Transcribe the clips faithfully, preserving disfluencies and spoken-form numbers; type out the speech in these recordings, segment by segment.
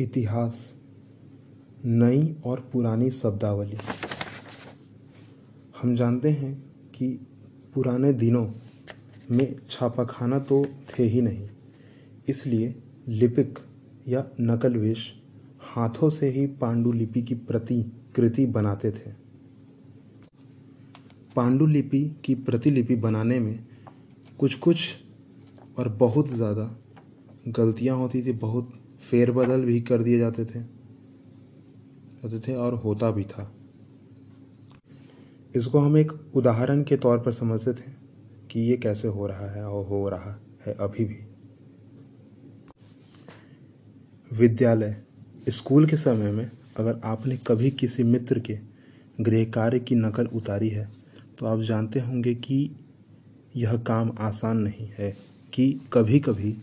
इतिहास, नई और पुरानी शब्दावली। हम जानते हैं कि पुराने दिनों में छापाखाना तो थे ही नहीं, इसलिए लिपिक या नकलवेश हाथों से ही पांडुलिपि की प्रतिकृति बनाते थे। पांडुलिपि की प्रतिलिपि बनाने में कुछ कुछ और बहुत ज़्यादा गलतियां होती थी, बहुत फेरबदल भी कर दिए जाते थे जाते थे और होता भी था। इसको हम एक उदाहरण के तौर पर समझते थे कि ये कैसे हो रहा है और हो रहा है अभी भी। विद्यालय स्कूल के समय में अगर आपने कभी किसी मित्र के गृह कार्य की नकल उतारी है तो आप जानते होंगे कि यह काम आसान नहीं है, कि कभी कभी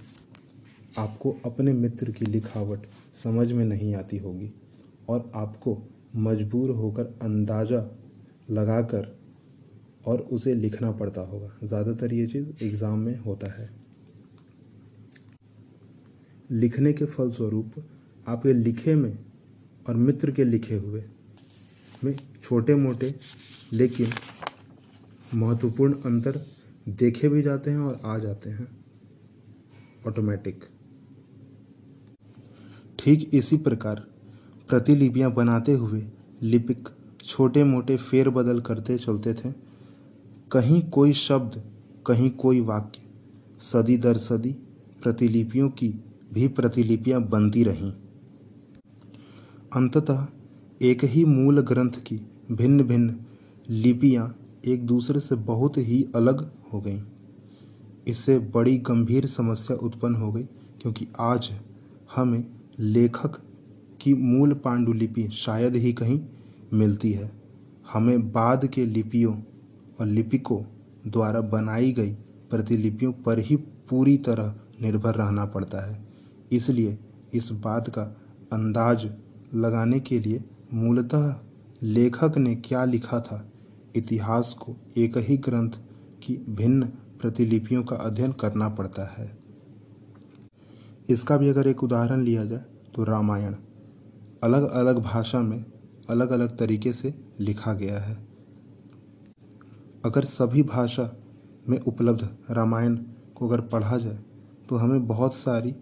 आपको अपने मित्र की लिखावट समझ में नहीं आती होगी और आपको मजबूर होकर अंदाज़ा लगाकर और उसे लिखना पड़ता होगा। ज़्यादातर ये चीज़ एग्ज़ाम में होता है। लिखने के फलस्वरूप आपके लिखे में और मित्र के लिखे हुए में छोटे मोटे लेकिन महत्वपूर्ण अंतर देखे भी जाते हैं और आ जाते हैं ऑटोमेटिक। ठीक इसी प्रकार प्रतिलिपियां बनाते हुए लिपिक छोटे मोटे फेरबदल करते चलते थे। कहीं कोई शब्द, कहीं कोई वाक्य, सदी दर सदी प्रतिलिपियों की भी प्रतिलिपियां बनती रहीं। अंततः एक ही मूल ग्रंथ की भिन्न भिन्न लिपियां एक दूसरे से बहुत ही अलग हो गईं। इससे बड़ी गंभीर समस्या उत्पन्न हो गई, क्योंकि आज हमें लेखक की मूल पांडुलिपि शायद ही कहीं मिलती है। हमें बाद के लिपियों और लिपिकों द्वारा बनाई गई प्रतिलिपियों पर ही पूरी तरह निर्भर रहना पड़ता है। इसलिए इस बात का अंदाज लगाने के लिए मूलतः लेखक ने क्या लिखा था, इतिहास को एक ही ग्रंथ की भिन्न प्रतिलिपियों का अध्ययन करना पड़ता है। इसका भी अगर एक उदाहरण लिया जाए तो रामायण अलग अलग भाषा में अलग अलग तरीके से लिखा गया है। अगर सभी भाषा में उपलब्ध रामायण को अगर पढ़ा जाए तो हमें बहुत सारी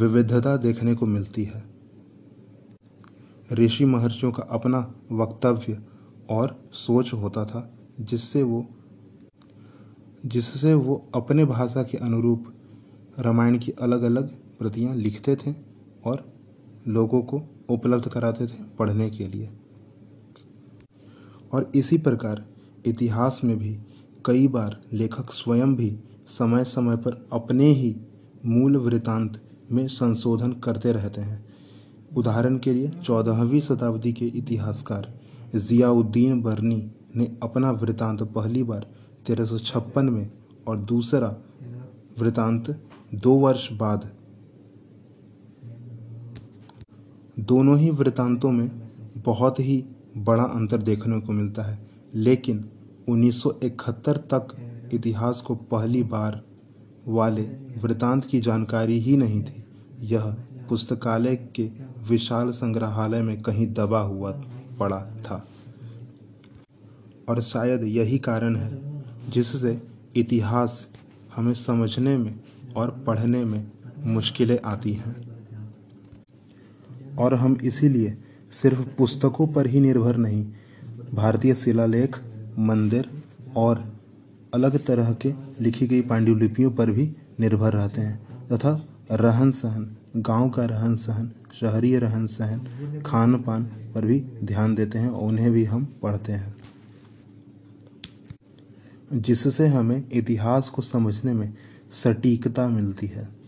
विविधता देखने को मिलती है। ऋषि महर्षियों का अपना वक्तव्य और सोच होता था, जिससे वो जिससे वो अपने भाषा के अनुरूप रामायण की अलग अलग प्रतियां लिखते थे और लोगों को उपलब्ध कराते थे पढ़ने के लिए। और इसी प्रकार इतिहास में भी कई बार लेखक स्वयं भी समय समय पर अपने ही मूल वृत्तांत में संशोधन करते रहते हैं। उदाहरण के लिए चौदहवीं शताब्दी के इतिहासकार जियाउद्दीन बरनी ने अपना वृत्तांत पहली बार तेरह सौ छप्पन में और दूसरा वृत्तांत दो वर्ष बाद, दोनों ही वृत्तांतों में बहुत ही बड़ा अंतर देखने को मिलता है। लेकिन उन्नीस सौ इकहत्तर तक इतिहास को पहली बार वाले वृत्तांत की जानकारी ही नहीं थी। यह पुस्तकालय के विशाल संग्रहालय में कहीं दबा हुआ पड़ा था और शायद यही कारण है जिससे इतिहास हमें समझने में और पढ़ने में मुश्किलें आती हैं और हम इसीलिए सिर्फ पुस्तकों पर ही निर्भर नहीं, भारतीय शिलालेख, मंदिर और अलग तरह के लिखी गई पांडुलिपियों पर भी निर्भर रहते हैं तथा रहन सहन, गांव का रहन सहन, शहरी रहन सहन, खान पान पर भी ध्यान देते हैं और उन्हें भी हम पढ़ते हैं, जिससे हमें इतिहास को समझने में सटीकता मिलती है।